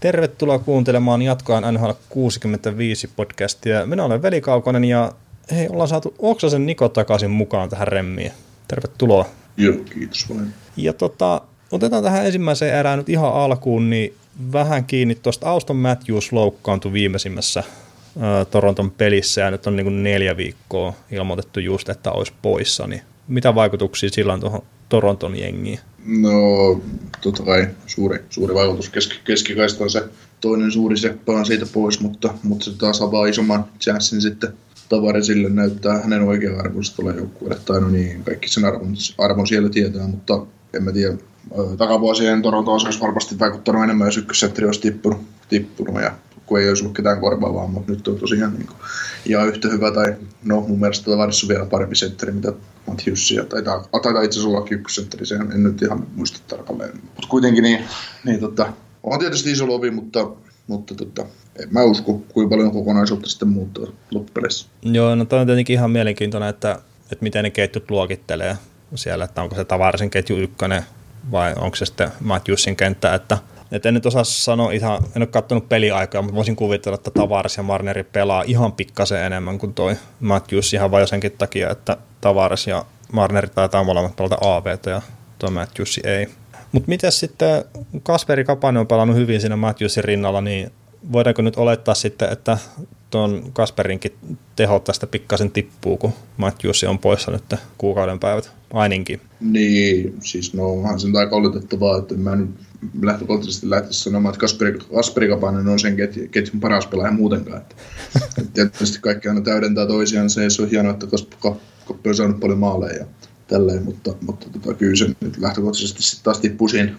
Tervetuloa kuuntelemaan jatkoajan NHL 65-podcastia. Minä olen Veli Kaukonen ja hei, ollaan saatu Oksasen Niko takaisin mukaan tähän remmiin. Tervetuloa. Joo, kiitos vain. Ja otetaan tähän ensimmäiseen erään nyt ihan alkuun, niin vähän kiinni tuosta Auston Matthews loukkaantui viimeisimmässä Toronton pelissä ja nyt on niin kuin 4 viikkoa ilmoitettu just, että olisi poissa, niin mitä vaikutuksia sillä on tuohon Toronton jengiin? No, totta kai suuri vaikutus. Keskikaista on se toinen suuri seppaan siitä pois, mutta se taas avaa isomman chanssin sitten Tavaresille näyttää hänen oikean arvonsa tuolla joukkueelle. Tai no niin, kaikki sen arvon siellä tietää, mutta en mä tiedä. Takavuosien Toronto olisi varmasti vaikuttanut enemmän, jos ykkössentteri olisi tippunut ja kun ei olisi ollut ketään korvaavaa, mutta nyt on tosiaan niin kuin ihan yhtä hyvä, tai no mun mielestä Tavares on vielä parempi sentteri, mitä Matiusia, tai itse asiassa ollakin ykkössentteri, sen en nyt ihan muista tarkalleen. Mutta kuitenkin niin, on tietysti iso lovi, mutta en mä usko, kuinka paljon kokonaisuutta sitten muuttuu loppupeleissä. Joo, no toi on tietenkin ihan mielenkiintoinen, että miten ne ketjut luokittelee siellä, että onko se Tavarsin ketju ykkönen, vai onko se sitten Matiusin kenttä, että en nyt osaa sanoa ihan, en ole katsonut peliaikaa, mutta voisin kuvitella, että Tavares ja Marneri pelaa ihan pikkasen enemmän kuin toi Matthews ihan vain senkin takia, että Tavares ja Marneri taitaa molemmat pelata AV:tä ja toi Matthews ei. Mutta mitäs sitten, Kasperi Kapanen on pelannut hyvin siinä Matthewsin rinnalla, niin voidaanko nyt olettaa sitten, että tuon Kasperinkin teho tästä pikkasen tippuu, kun Matthews on poissa nyt kuukauden päivät ainakin? Niin, siis no onhan sen aika oletettavaa, että mä nyt lähtökohtaisesti lähtisi sanomaan, että Kasperi Kapanen on sen ketjun paras pelaaja muutenkaan. Tietysti kaikki aina täydentää toisiaan, se on hienoa, että Kasperi on saanut paljon maaleja. Tälleen, mutta kyllä se nyt lähtökohtaisesti sitten taas tippuu siihen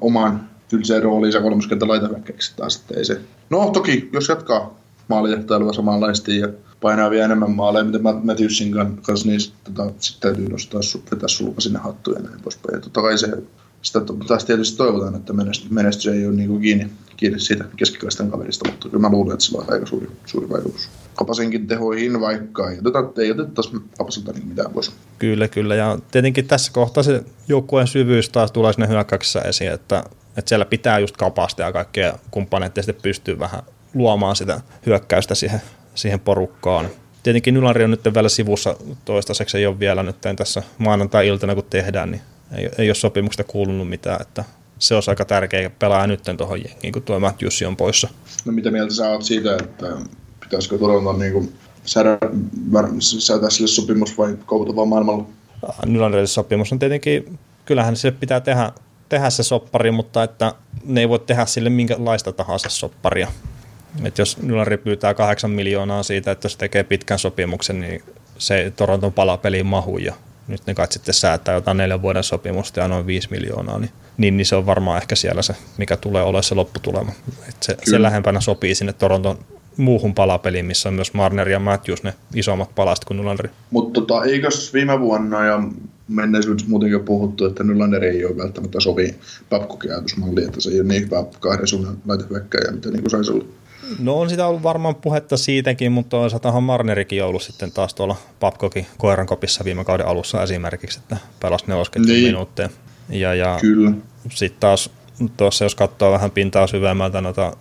omaan tylseen rooliinsa kolmoskentä laitaväkkeeksi taas, että ei se. No toki, jos jatkaa maalitehtailua samanlaisesti ja painaa vielä enemmän maaleja, mitä Matthewsin kanssa, niin sitten täytyy nostaa vetää sulka sinne hattuun ja näin poispäin. Ja totta kai se, sitä taas tietysti toivotaan, että menestys ei ole niin kiinni siitä keskikaistan kaverista, mutta kyllä mä luulen, että sillä on aika suuri vaikutus Kapasenkin tehoihin, vaikka ei otettaisi Kapaselta niin mitään pois. Kyllä, ja tietenkin tässä kohtaa se joukkueen syvyys taas tulee sinne hyökkäyksessä esiin, että siellä pitää just Kapasta ja kaikkea kumppaneita sitten pystyy vähän luomaan sitä hyökkäystä siihen porukkaan. Tietenkin Nylander on nyt vielä sivussa toistaiseksi, ei ole vielä nyt tässä maanantai-iltana kun tehdään, niin ei ole sopimuksesta kuulunut mitään, että se olisi aika tärkeä pelaa nyt tuohon jengiin, kun tuo Matthewsi on poissa. No mitä mieltä sä oot siitä, että pitäisikö todella niin säätää sille sopimus vai koukuta vaan maailmalla? Nylanderille sopimus on tietenkin, kyllähän se pitää tehdä se soppari, mutta että ne ei voi tehdä sille minkälaista tahansa sopparia. Et jos Nylander pyytää 8 miljoonaa siitä, että se tekee pitkän sopimuksen, niin se Toronton palapeliin mahuu ja nyt ne kai sitten säätää jotain 4 vuoden sopimusta ja noin 5 miljoonaa, niin se on varmaan ehkä siellä se, mikä tulee olemaan se lopputulema. Että se lähempänä sopii sinne Toronton muuhun palapeliin, missä on myös Marner ja Matthews ne isommat palast kuin Nylander. Mutta eikös viime vuonna ja menneisyydessä muutenkin on puhuttu, että Nylander ei ole välttämättä sopii Babcockin ajatusmalliin, että se ei ole niin hyvä 2 suunnan laitehyökkääjä, mitä niin kuin saisi olla. No on sitä ollut varmaan puhetta siitäkin, mutta toisaaltahan Marnerikin on ollut sitten taas tuolla Babcockin koirankopissa viime kauden alussa esimerkiksi, että pelasi 40 minuuttia. Ja sitten taas tuossa jos katsoo vähän pintaa syvemmältä noita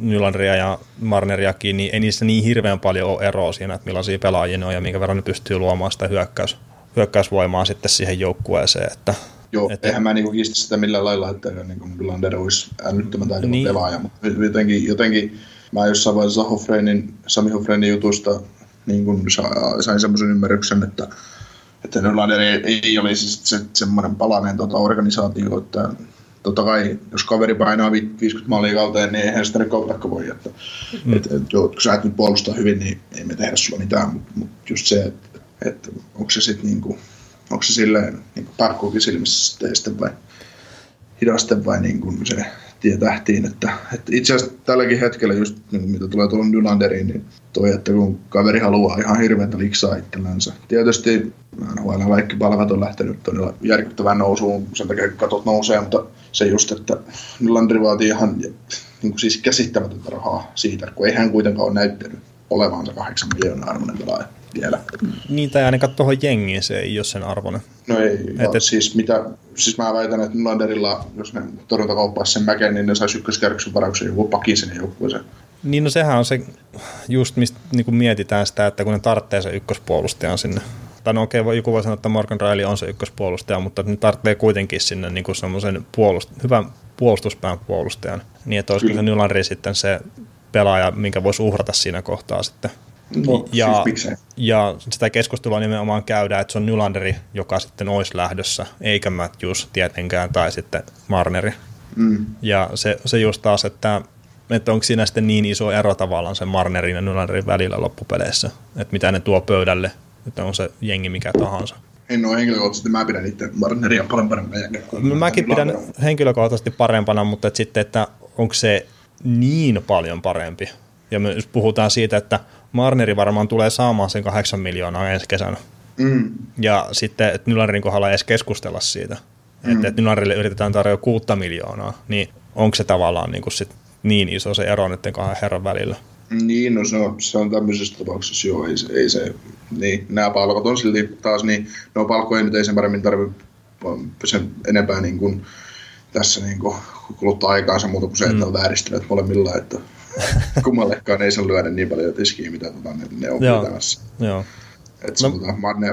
Nylanderia ja Marneriakin, niin ei niissä niin hirveän paljon ole eroa siinä, että millaisia pelaajia ne on ja minkä verran ne pystyy luomaan sitä hyökkäysvoimaa sitten siihen joukkueeseen, että joo, eihän mä niinku kiistä sitä millään lailla, että Nylander olisi älyttömän taidava pelaaja, mutta jotenkin mä jossain vaiheessa Sami Hofreinin jutusta niin kun sain semmoisen ymmärryksen, että Nylander ei ole siis semmoinen palanen organisaatio, että totta kai, jos kaveri painaa 50 maalia kalteen, niin eihän sitä kaupakka voi jättää. Kun sä et nyt puolustaa hyvin, niin ei me tehdä sulla mitään, mutta just se, että onko se sitten niinku, onko se silleen niin Babcockin silmissä teisten vai hidasten vai niin kuin se tie tähtiin, että itse asiassa tälläkin hetkellä just niin mitä tulee tuolla Nylanderiin, niin toi, että kun kaveri haluaa ihan hirveätä liksaa itsellänsä. Tietysti aina kaikki palkat on lähtenyt todella järkyttävään nousuun, sen takia kun katot nousee, mutta se just, että Nylanderi vaatii ihan niin kuin siis käsittämätöntä rahaa siitä, kun ei hän kuitenkaan ole näyttänyt olevansa 8 miljoonaa arvoinen pelaaja. vielä. Niin, tai ainakaan tuohon jengiin se ei ole sen arvoinen. No ei, siis mä väitän, että Nylanderilla, jos ne Toronto kauppaisi sen mäkeen, niin ne saisi ykköskärksen varauksen joku pakin sinne joukkueeseen. Niin, no sehän on se, just mistä niin mietitään sitä, että kun ne tarvitsee sen ykköspuolustajan sinne. Tai no okei, joku voi sanoa, että Morgan Riley on se ykköspuolustaja, mutta ne tarvitsee kuitenkin sinne niin kuin semmoisen hyvän puolustuspään puolustajan. Niin, että olisiko se Nylanderi sitten se pelaaja, minkä voisi uhrata siinä kohtaa sitten. No, ja sitä keskustelua nimenomaan käydään, että se on Nylanderi, joka sitten olisi lähdössä, eikä Matthews tietenkään, tai sitten Marneri. Mm. Ja se just taas, että onko siinä sitten niin iso ero tavallaan sen Marnerin ja Nylanderin välillä loppupeleissä, että mitä ne tuo pöydälle, että on se jengi mikä tahansa. En ole henkilökohtaisesti, mä pidän itse Marneria parempana. Mäkin pidän henkilökohtaisesti parempana, mutta et sitten, että onko se niin paljon parempi. Ja me puhutaan siitä, että Marneri varmaan tulee saamaan sen 8 miljoonaa ensi kesänä. Mm. Ja sitten, että Nylanderin kohdalla ei edes keskustella siitä. Mm. Että Nylanderille yritetään tarjoa 6 miljoonaa. Niin onko se tavallaan niin, niin iso se ero näiden kahden herran välillä? Niin, no se on tämmöisessä tapauksessa joo. Ei se, niin, nämä palkat on silti taas, niin no palkkoja nyt ei sen paremmin tarvitse sen enempää niin kuin tässä niin kuin kuluttaa aikaansa muuta kuin se, että on vääristyneet molemmilla, että kummallekaan ei sen lyödä niin paljon tiskiä, mitä ne on pitämässä. Että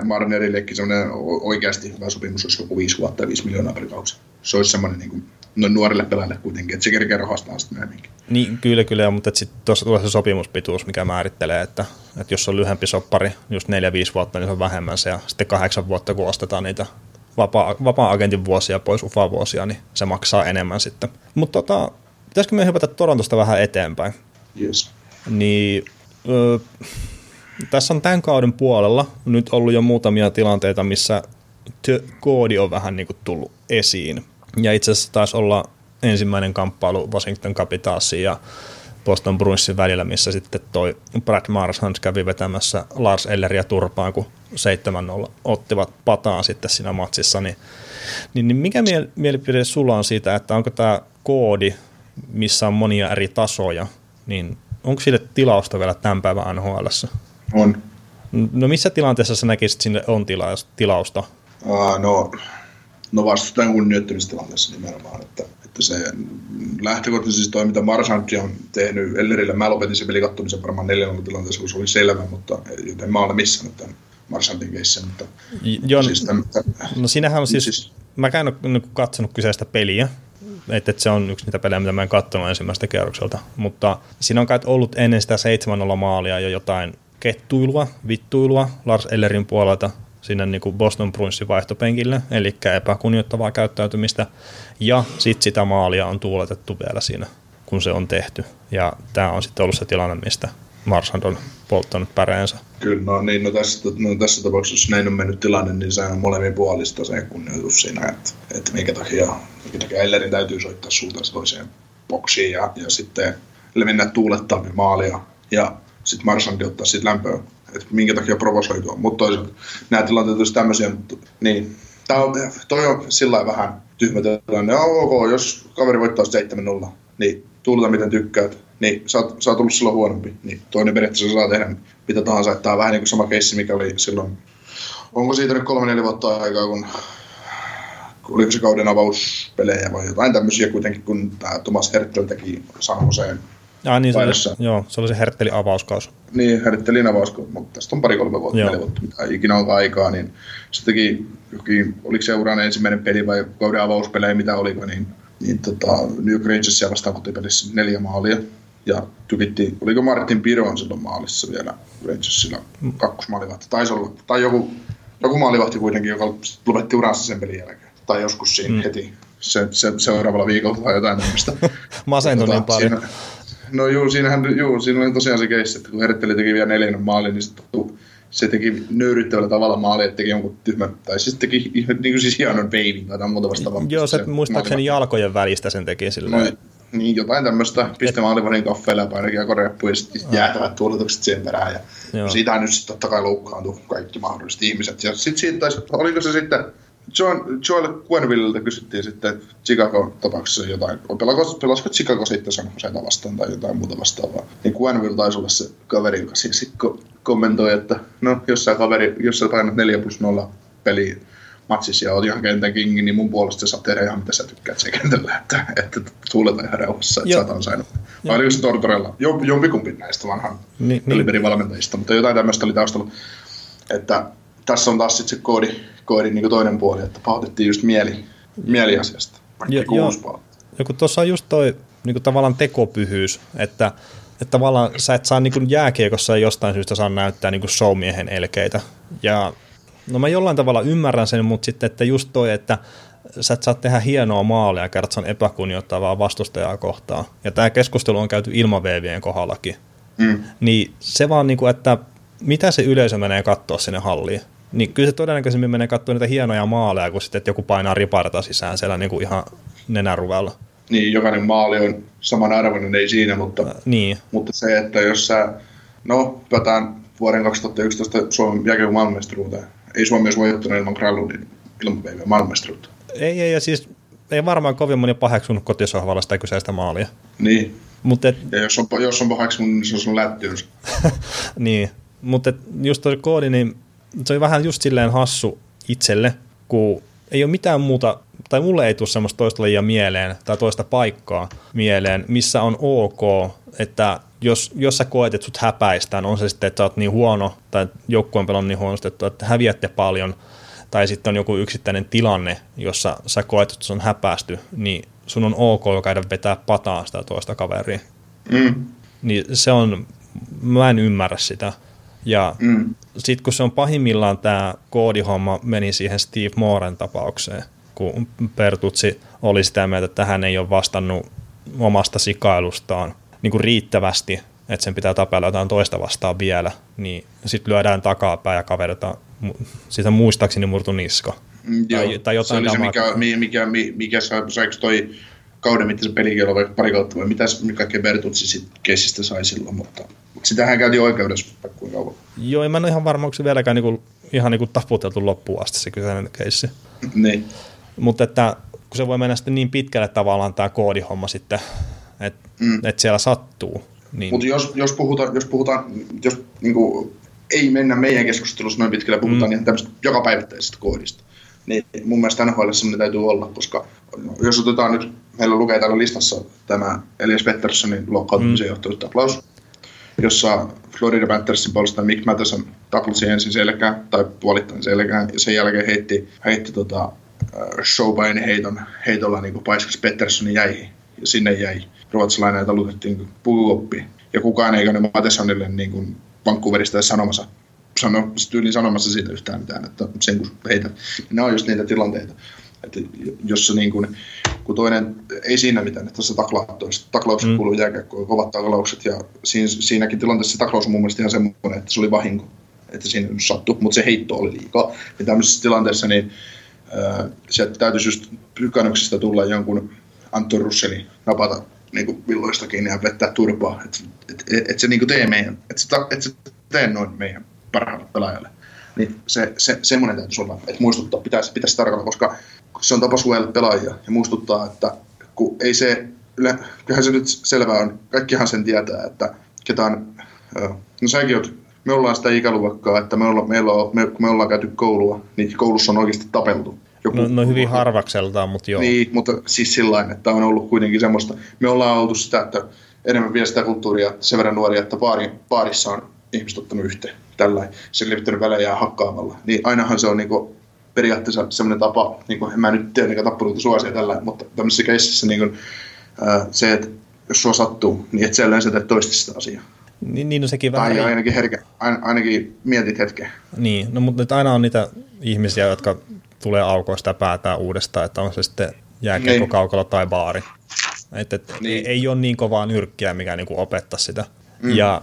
Marnerillekin semmoinen oikeasti hyvä sopimus olisi joku 5 vuotta ja 5 miljoonaa per kausi. Se olisi semmoinen niin kuin, no nuorille pelaajalle kuitenkin, että se kerkeä rahastaa sitten myöhemminkin. Niin, kyllä, mutta sitten tuossa tulee se sopimuspituus, mikä määrittelee, että jos on lyhempi soppari, just 4-5 vuotta, niin se on vähemmän se, ja sitten 8 vuotta, kun ostetaan niitä vapaa-agentin vuosia pois UFA-vuosia, niin se maksaa enemmän sitten. Mutta pitäisikö me hypätä Torontosta vähän eteenpäin? Yes. Niin, tässä on tämän kauden puolella nyt ollut jo muutamia tilanteita, missä koodi on vähän niin kuin tullut esiin. Ja itse asiassa taisi olla ensimmäinen kamppailu Washington Capitalsin ja Boston Bruinsin välillä, missä sitten toi Brad Marchand kävi vetämässä Lars Elleria turpaan, kun 7-0 ottivat pataan sitten siinä matsissa. Niin mikä mielipide sulla on siitä, että onko tämä koodi, missä on monia eri tasoja, niin onko sille tilausta vielä tämän päivän NHL:ssä? On. No missä tilanteessa sä näkisit, että sinne on tilausta? No vastustajan kunnioittamistilanteessa nimenomaan, että se lähtökohtaisesti toi, mitä Marchand on tehnyt Ellerillä, mä lopetin sen pelikattomisen varmaan 4-0 tilanteessa, kun se oli selvä, mutta joten mä olen missannut tämän Marchandin keissä. No sinähän on siis, mäkään en ole katsonut kyseistä peliä, että se on yksi niitä pelejä, mitä mä en katsonut ensimmäistä kierrokselta, mutta siinä on kai ollut ennen sitä 7-0 maalia jo jotain kettuilua, vittuilua Lars Ellerin puolelta, sinne niin kuin Boston Bruinsin vaihtopenkille, eli epäkunnioittavaa käyttäytymistä, ja sitten sitä maalia on tuuletettu vielä siinä, kun se on tehty. Ja tämä on sitten ollut se tilanne, mistä Marchand on polttanut päreensä. Kyllä, tässä tapauksessa, näin on mennyt tilanne, niin se on molemmin puolista se kunnioitus siinä, että minkä takia Ellerin täytyy soittaa suuntaan toiseen boksiin, ja sitten mennä tuulettamaan maalia, ja sitten Marchand ottaa siitä lämpöä. Että minkä takia provosoitua, mutta toisaalta nämä tilanteet olisivat tämmöisiä, mutta niin, toi on sillä vähän tyhmä tilanne, ok, jos kaveri voittaa 7-0, niin tuulta miten tykkäät, niin sä oot ollut silloin huonompi, niin toinen periaatteessa saa tehdä mitä tahansa, että tämä on vähän niin kuin sama keissi, mikä oli silloin, onko siitä nyt 3-4 vuotta aikaa, kun oliko se kauden avauspelejä vai jotain tämmöisiä kuitenkin, kun tämä Tomáš Hertl teki San Joseen. Niin, se oli se Herttelin avauskaus. Niin, Herttelin avauskaus, mutta tästä on 2-3 vuotta, 4 vuotta, mitä ikinä onkaan aikaa, niin sittenkin oliko seuraan ensimmäinen peli vai kauden avauspelejä, mitä oliko, niin New York Rangersia vastaan kotipelissä 4 maalia, ja tykitti, oliko Martin Piron silloin maalissa vielä Rangersilla 2 maalivahti, taisi olla, tai joku maalivahti kuitenkin, joka lopetti uransa sen pelin jälkeen, tai joskus siinä heti, se seuraavalla viikolla tai jotain tämmöistä. Masentuneen paljon. No siinä oli tosiaan se keissi, että kun Hertteli teki vielä 4 maali, niin se teki nöyryttävällä tavalla maali, että teki jonkun tyhmän, tai siis teki niin siis hienon veivin tai muuta vastaavaa. Joo, se muistaakseni jalkojen välistä sen teki sillä. No, niin, jotain tämmöistä, piste maalivahdin kaffeella painakin ja koreppu, ja sitten jäätävät tuuletukset siihen perään. Ja siitä nyt sitten totta kai loukkaantui kaikki mahdolliset ihmiset. Ja sitten siitä, oliko se sitten Joel Quennevilleltä kysyttiin sitten Chicagon tapauksessa jotain, pelasiko Chicago sitten San Joseta vastaan tai jotain muuta vastaavaa. Niin Quenneville taisi olla se kaveri, joka siis kommentoi, että no, jos sä painat 4+0 peliä matsissa ja oot ihan kentän kingi, niin mun puolesta sä saat tehdä ihan mitä sä tykkäät sen kentällä, että tuuletaan ihan rauhassa, että sä oot ansainnut. Vai oliko se Tortorella? Jompikumpi näistä vanhan Deliverin valmentajista, mutta jotain tämmöistä oli taustalla, että tässä on taas sitten se koodin niin toinen puoli, että pahoitettiin just mieliasiasta. Kun tuossa on just toi niin tavallaan tekopyhyys, että tavallaan sä et saa niin jääkiekossa jostain syystä saa näyttää niin showmiehen elkeitä. Ja, no mä jollain tavalla ymmärrän sen, mutta sitten että just toi, että sä et saa tehdä hienoa maalia, kerrot on epäkunnioittavaa vastustajaa kohtaan. Ja tämä keskustelu on käyty ilmaveivien kohdallakin. Mm. Niin se vaan, niin kuin, että mitä se yleisö menee katsoa sinne halliin? Niin kyllä se todennäköisemmin menee katsoa niitä hienoja maaleja, kun sitten, että joku painaa riparta sisään siellä niin kuin ihan nenäruvella. Niin, jokainen maali on saman arvoinen, ei siinä, mutta se, että jos sä, no, päätään vuoden 2011 Suomen jääkiekon maailmanmestaruuteen, ei Suomi olisi voittanut ilman Kralundin ilmapäivän maailmanmestaruutta. Ei, ja siis ei varmaan kovin moni paheksunut kotisohvalla sitä kyseistä maalia. Niin, ja jos on paheksunut, niin se on sun lättyönsä. Niin. Mutta just tuo koodi, niin se oli vähän just silleen hassu itselle, kun ei ole mitään muuta, tai mulle ei tule semmoista toista lajia mieleen, tai toista paikkaa mieleen, missä on ok, että jos sä koet, että sut häpäistään, on se sitten, että sä oot niin huono, tai joukkueen pelon niin huonostettu, että häviätte paljon, tai sitten on joku yksittäinen tilanne, jossa sä koet, että sut on häpäisty, niin sun on ok käydä vetää pataan sitä toista kaveria. Mm. Niin se on, mä en ymmärrä sitä. Ja sitten kun se on pahimmillaan tämä koodihomma meni siihen Steve Mooren tapaukseen, kun Bertuzzi oli sitä mieltä, että hän ei ole vastannut omasta sikailustaan niin kuin riittävästi, että sen pitää tapella jotain toista vastaan vielä, niin sitten lyödään takapää ja kaverilta, siitä muistaakseni murtu niska. Tai jotain se oli se, mikä saiko toi kauden mittaisen pelikielon vai pari kautta, vai mitäs kaikkea Bertuzzi keissistä sai silloin, mutta sitähän käytiin oikeudessa kuinka kauan. Joo, en mä ole ihan varma, onko se vieläkään ihan taputeltu loppuun asti se kyseinen keissi. Niin. Mutta että kun se voi mennä sitten niin pitkälle tavallaan tämä koodihomma sitten, että et siellä sattuu. Niin. Mutta jos puhutaan, niin kuin, ei mennä meidän keskustelussa noin pitkälle, puhutaan niin tämmöistä jokapäivittäisestä koodista. Niin mun mielestä NHL semmoinen täytyy olla, koska jos otetaan nyt, meillä lukee täällä listassa tämä Elias Petterssonin loukkaantumisen johtunut taklaus, jossa Florin Berendsenin puolesta Mikmadsson taklasi ensin selkään tai puolittain selkään ja sen jälkeen heitti showpainin heitolla niin paiskasi Petterssonin jäihin ja sinne jäi ruotsalainen, jota lutettiin puukoppiin ja kukaan ei käynyt Mattssonille niin Vancouverista sanomassa siitä yhtään mitään, että sen kun heität. Ja nämä on just niitä tilanteita, että jos se niin kun toinen ei siinä mitään, että se taklaus kuuluu jääkiekkoon, kovat taklaukset ja siinäkin tilanteessa se taklaus on mun mielestä ihan semmoinen, että se oli vahinko, että siinä sattui, mutta se heitto oli liikaa. Ja tämmöisessä tilanteessa niin sieltä täytyisi just pykänyksestä tulla jonkun Anton Russellin napata niin villoista kiinni ja vettää turpaa, että se tee noin meidän parhaalle pelaajalle. Niin semmoinen täytyisi olla, että muistuttaa, pitäisi tarkalla, koska se on tapa suojella pelaajia ja muistuttaa, että kun ei se, kyllähän se nyt selvää on, kaikkihan sen tietää, että ketään, no säkin oot, me ollaan sitä ikäluokkaa, että kun me ollaan käyty koulua, niin koulussa on oikeasti tapeltu. No hyvin harvakseltaan, mutta joo. Niin, mutta siis sillain, että on ollut kuitenkin semmoista, me ollaan oltu sitä, että enemmän vielä sitä kulttuuria, sen verran nuoria, että baarissa on ihmiset ottanut yhteen tällä selvittänyt välejä hakkaamalla, niin ainahan se on niinku periaatteessa semmoinen tapa, niinku en mä nyt tee niitä tappeluita suosia tällä, mutta tämmöisessä keississä niinku, se, että jos sua sattuu, niin et siellä ensin tee toista sitä asiaa. Niin, no sekin tai vähän. Ainakin mietit hetken. Niin, no mutta aina on niitä ihmisiä, jotka tulee aukoista päätään uudestaan, että on se sitten jääkiekko kaukalla tai baari. Et niin. Ei ole niin kovaa nyrkkiä, mikä niinku opettaa sitä. Mm. Ja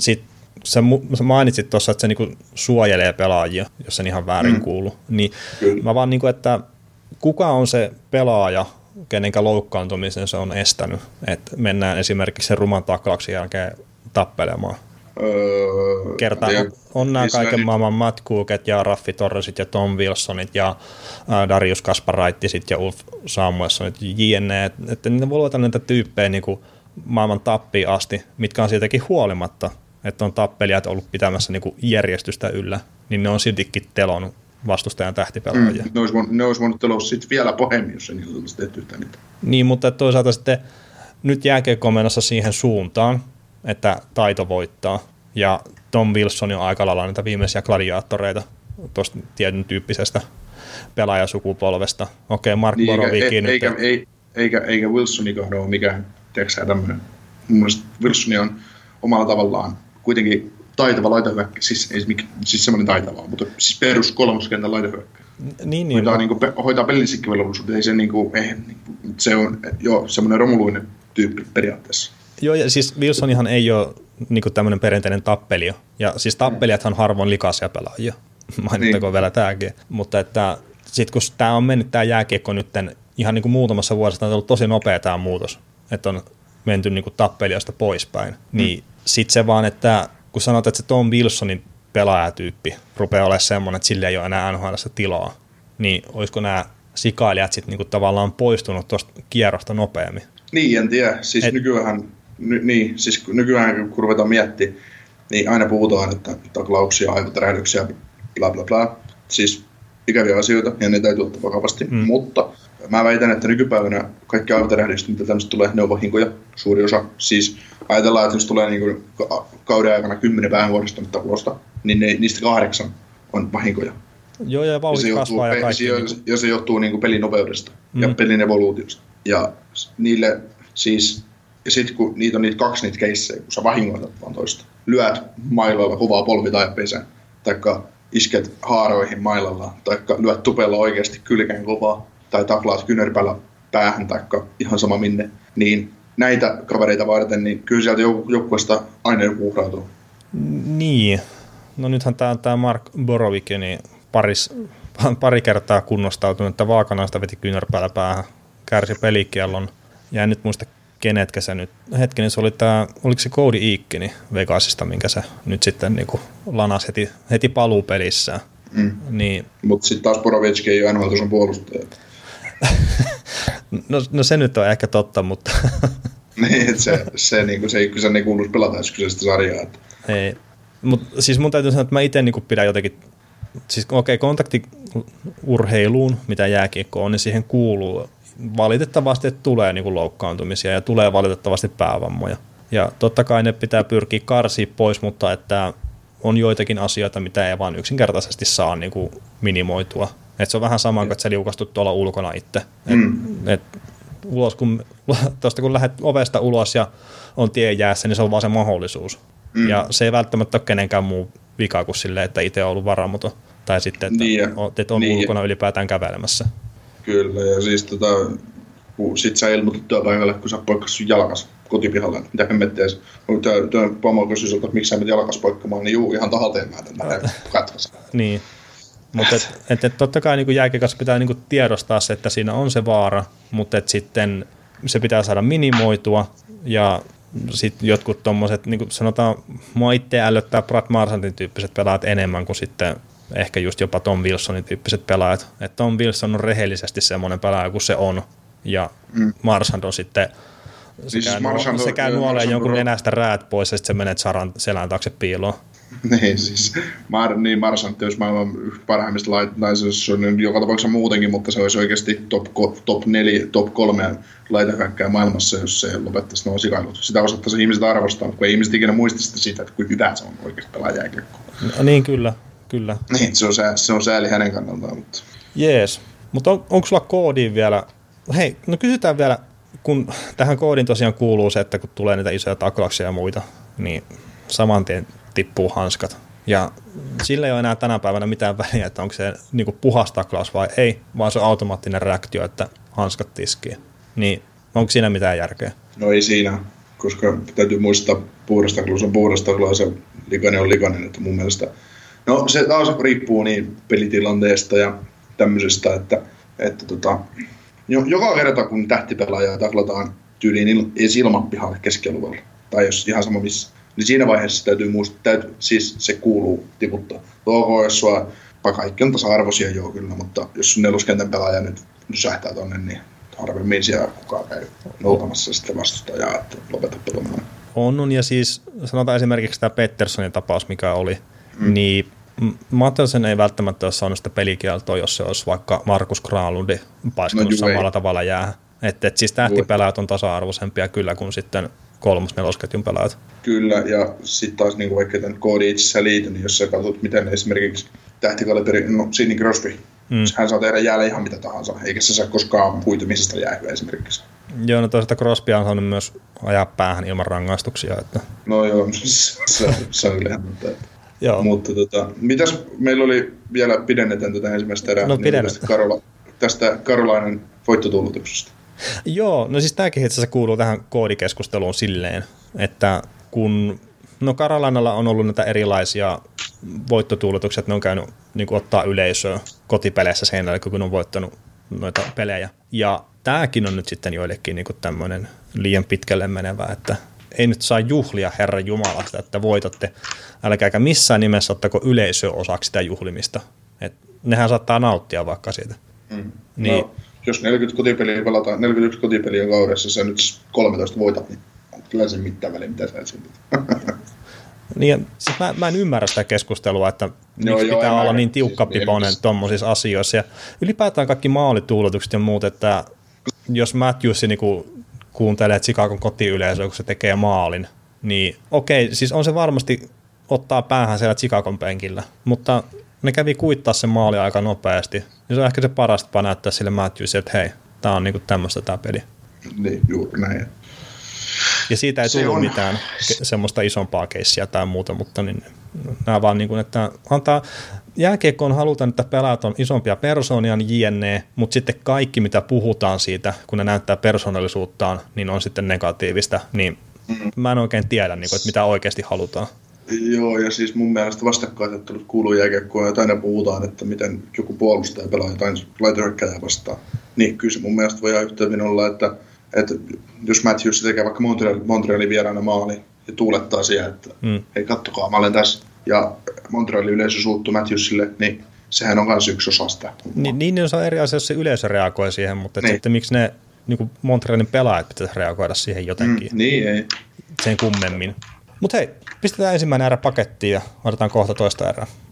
sitten sä mainitsit tuossa, että se niinku suojelee pelaajia, jos sen ihan väärin kuuluu. Niin mä vaan niinku, että kuka on se pelaaja, kenenkä loukkaantumisen se on estänyt, että mennään esimerkiksi sen ruman taklauksen jälkeen tappelemaan. Kertaan on nämä kaiken maailman Matt Cooket ja Raffi Torresit ja Tom Wilsonit ja Darius Kasparaitit ja Ulf Samuelsson jne. Että niitä voi luota näitä tyyppejä niin kuin maailman tappiin asti, mitkä on siitäkin huolimatta, että on tappelijat ollut pitämässä niin kuin järjestystä yllä, niin ne on siltikin telonut vastustajan tähtipelaajia. Ne olisi voinut teloa sitten vielä pahemmin, jos ei niillä olisi tehty yhtään mitään. Niin, mutta toisaalta sitten nyt jääkiekko on menossa siihen suuntaan, että taito voittaa. Ja Tom Wilson on aika lailla niitä viimeisiä gladiaattoreita tuosta tietyn tyyppisestä pelaajasukupolvesta. Okei, Mark Borowiecki nyt. Eikä Wilsonikaan ole mikään, tiedätkö tämmöinen. Mun mielestä Wilsoni on omalla tavallaan kuitenkin taitava laitahyökkä, siis semmoinen taitava, mutta siis perus kolmoskentän laitahyökkä. Niin, hoitaa pelin sikkivelvollisuutta, ei se niinku, se on jo semmoinen romuluinen tyyppi periaatteessa. Joo, ja siis Wilsonihan ei ole niinku tämmöinen perinteinen tappelija, ja siis tappelijathan harvoin likaisia pelaajia, mainittakoon vielä tämäkin, mutta että sit kun tämä on mennyt tämä jääkiekko nytten, ihan niinku muutamassa vuodessa on ollut tosi nopea tämä muutos, että on menty niinku tappelijoista poispäin, niin sit se vaan, että kun sanot, että se Tom Wilsonin pelaajatyyppi rupeaa olemaan semmoinen, että sillä ei ole enää NHL:ssä tilaa, niin olisiko nämä sikailijat sitten niinku tavallaan poistunut tuosta kierrosta nopeammin? Niin, en tiedä. Siis nykyään kun ruvetaan miettimään, niin aina puhutaan, että taklauksia, aivotärähdyksiä, bla bla bla. Siis ikäviä asioita, ja ne täytyy ottaa vakavasti. Mutta mä väitän, että nykypäivänä kaikki aivotärähdykset, mitä tämmöistä tulee, ne on vahinkoja, suuri osa. Siis ajatellaan, että jos tulee niin kauden aikana 10 vähän huolistunut taklausta, niin niistä 8 on vahinkoja. Joo, ja vauhdit kasvaa ja kaikki. Ja se johtuu niin pelin nopeudesta ja pelin evoluutiosta. Ja niille siis, ja sitten kun niitä on niitä keissejä, kun sä vahingoitat vaan toista, lyöt mailalla kovaa polvi tai pesän, taikka isket haaroihin mailalla, taikka lyöt tupella oikeasti kylkeen kovaa, tai taklaat kynärpäällä päähän, taikka ihan sama minne, niin näitä kavereita varten, niin kyllä sieltä joukkueesta aina joku uhrautuu. Niin, no nythän tämä Mark Borowiecki, niin pari kertaa kunnostautunut, että vaakanaista veti kynärpäällä päähän, kärsi pelikiellon, ja nyt muista kenetkä se nyt, hetkinen se oli tämä, oliko se Cody Eakin Vegasista, minkä se nyt sitten niinku lanas heti paluupelissään. Niin. Mutta sitten taas Borowiecki ei ole NHL-tason puolustaja. No se nyt on ehkä totta, mutta... niin, se ei kuuluisi pelata edes kyseistä sarjaa. Että... Ei, mutta siis mun täytyy sanoa, että mä itse niinku pidän jotenkin... Siis okei, kontaktiurheiluun, mitä jääkiekko on, niin siihen kuuluu... Valitettavasti tulee niinku loukkaantumisia ja tulee valitettavasti päävammoja. Ja totta kai ne pitää pyrkiä karsia pois, mutta että on joitakin asioita, mitä ei vaan yksinkertaisesti saa niinku minimoitua. Et se on vähän sama kuin, että sä liukastut tuolla ulkona itse. Tuosta kun lähdet ovesta ulos ja on tie jäässä, niin se on vaan se mahdollisuus. Ja se ei välttämättä ole kenenkään muu vika kuin silleen, että itse on ollut varamaton. Tai sitten, että on ulkona ylipäätään kävelemässä. Kyllä, ja siis sit sä ilmoitit työpäivälle, kun sä poikkasit jalkas kotipihalle, mitä hemmettiä. Työn pomo kysyi sulta, että miksi sä menet jalkas poikkamaan, niin juu, ihan tahalteen mä tämän katkasin. Niin, mutta totta kai niin jääkiekassa pitää niin tiedostaa se, että siinä on se vaara, mutta sitten se pitää saada minimoitua, ja sitten jotkut tommoset, niin sanotaan, mua itse ällöttää Brad Marchandin tyyppiset pelaat enemmän kuin sitten... Ehkä just jopa Tom Wilsonin tyyppiset pelaajat. Et Tom Wilson on rehellisesti semmoinen pelaaja kuin se on. Ja Marchand on sitten... Sekä nuoleen jonkun nenästä räät pois ja sitten sä menet saran selän taakse piiloon. Niin siis. Marchand olisi maailman parhaimmista laitahyökkäistä. Joka tapauksessa muutenkin, mutta se olisi oikeasti top 3 laitahyökkääjää maailmassa, jos se lopettaisi nuo sikailut. Sitä osattaisi ihmiset arvostaa, kun ei ihmiset ikinä muista sitä, että kuinka hyvä se on oikeasti pelaaja jääkiekkoa. No, niin kyllä. Niin, se on sääli hänen kannaltaan. Mutta. Jees, mutta onko sulla koodiin vielä? Hei, no kysytään vielä, kun tähän koodiin tosiaan kuuluu se, että kun tulee niitä isoja taklauksia ja muita, niin saman tien tippuu hanskat. Ja sillä ei ole enää tänä päivänä mitään väliä, että onko se niinku puhas taklaus vai ei, vaan se on automaattinen reaktio, että hanskat tiskiin. Niin onko siinä mitään järkeä? No ei siinä, koska täytyy muistaa, puhdas taklaus on puhdas taklaus ja likainen on likainen, että mun mielestä... No se taas riippuu niin pelitilanteesta ja tämmöisestä, että joka kerta kun tähtipelaajaa taklataan tyyliin edes ilman pihalle keskialueella, tai jos ihan sama missä, niin siinä vaiheessa täytyy muistaa, siis se kuuluu tiputtaa. Toivon, jos sua, kaikki on tasa-arvoisia joo kyllä, mutta jos neloskentän pelaaja nyt sähtää tonne, niin harvemmin siellä kukaan käy noutamassa sitä vastustajaa, että lopeta pelaamaan. On, ja siis sanotaan esimerkiksi tämä Petterssonin tapaus, mikä oli, niin Mattelsen ei välttämättä ole saanut sitä pelikieltoa, jos se olisi vaikka Markus Granlundin paiskunut samalla tavalla jäähän. Et siis tähtipelaajat on tasa-arvoisempia kyllä kuin sitten kolmos-nelosketjun pelaajat. Kyllä, ja sitten taas niin vaikka tämän Cody itsessä liity, niin jos sä katsot, miten esimerkiksi tähtikaliberi, no Sidney Crosby, hän saa tehdä jäällä ihan mitä tahansa, eikä se saa koskaan huitumisesta jäähyä esimerkiksi. Joo, no toisaalta Crosby on saanut myös ajaa päähän ilman rangaistuksia. Että. No joo, se on yleensä. Joo. Mutta mitäs meillä oli vielä pidennetään tätä ensimmäistä erää? No pidennetään. Tästä Karolainen voittotullutuksesta. Joo, no siis tämäkin itse asiassa kuuluu tähän koodikeskusteluun silleen, että kun no Karolainalla on ollut näitä erilaisia voittotuuletuksia, että ne on käynyt niin kuin ottaa yleisöä kotipeleissä seinällä, kun on voittanut noita pelejä. Ja tämäkin on nyt sitten joillekin niin kuin tämmöinen liian pitkälle menevä, että ei nyt saa juhlia Herran Jumalasta, että voitatte. Älkääkä missään nimessä ottako yleisöä osaksi sitä juhlimista. Et nehän saattaa nauttia vaikka siitä. Niin. No, jos 41 kotipeliä kaudessa, sä nyt 13 voitat, niin on kyllä se mitään väliä, mitä sä esitit. Niin, siis mä en ymmärrä sitä keskustelua, että miksi pitää olla niin tiukkapipoinen siis tuommoisissa asioissa. Ja ylipäätään kaikki maalituuletukset ja muut, että jos Matiusi niin kuuntelee Chicagon kotiyleisöä, kun se tekee maalin, niin okei, siis on se varmasti ottaa päähän siellä Chicagon penkillä, mutta ne kävi kuittaa sen maali aika nopeasti. Ja se on ehkä se parasta tapa näyttää sille Matthewsille, että hei, tämä on niinku tämmöistä tämä peli. Niin, juuri näin. Ja siitä ei tullut mitään semmoista isompaa keissiä tai muuta, mutta niin, nämä vaan niin kuin, että antaa jääkiekkoon halutaan, että pelaat on isompia persoonia, jne, mutta sitten kaikki, mitä puhutaan siitä, kun ne näyttää persoonallisuuttaan, niin on sitten negatiivista, niin mä en oikein tiedä, niin kuin, että mitä oikeasti halutaan. Joo, ja siis mun mielestä vastakkainasettelut kuuluu jääkiekkoon, että aina puhutaan, että miten joku puolustaja pelaa jotain laitohyökkääjää vastaan. Niin kyllä se mun mielestä voi yhtä hyvin olla, että jos Matthews tekee vaikka Montrealin vieraana maali ja tuulettaa siihen, että hei kattokaa, mä olen tässä. Ja Montrealin yleisö suuttuu Matthewsille, niin sehän on myös yksi osa sitä. Niin se on eri asia, jos se yleisö reagoi siihen, mutta niin. Sitten miksi ne niin Montrealin pelaajat pitäisi reagoida siihen jotenkin. Niin ei. Sen kummemmin. Mutta hei, pistetään ensimmäinen erä pakettiin ja odotetaan kohta toista erää.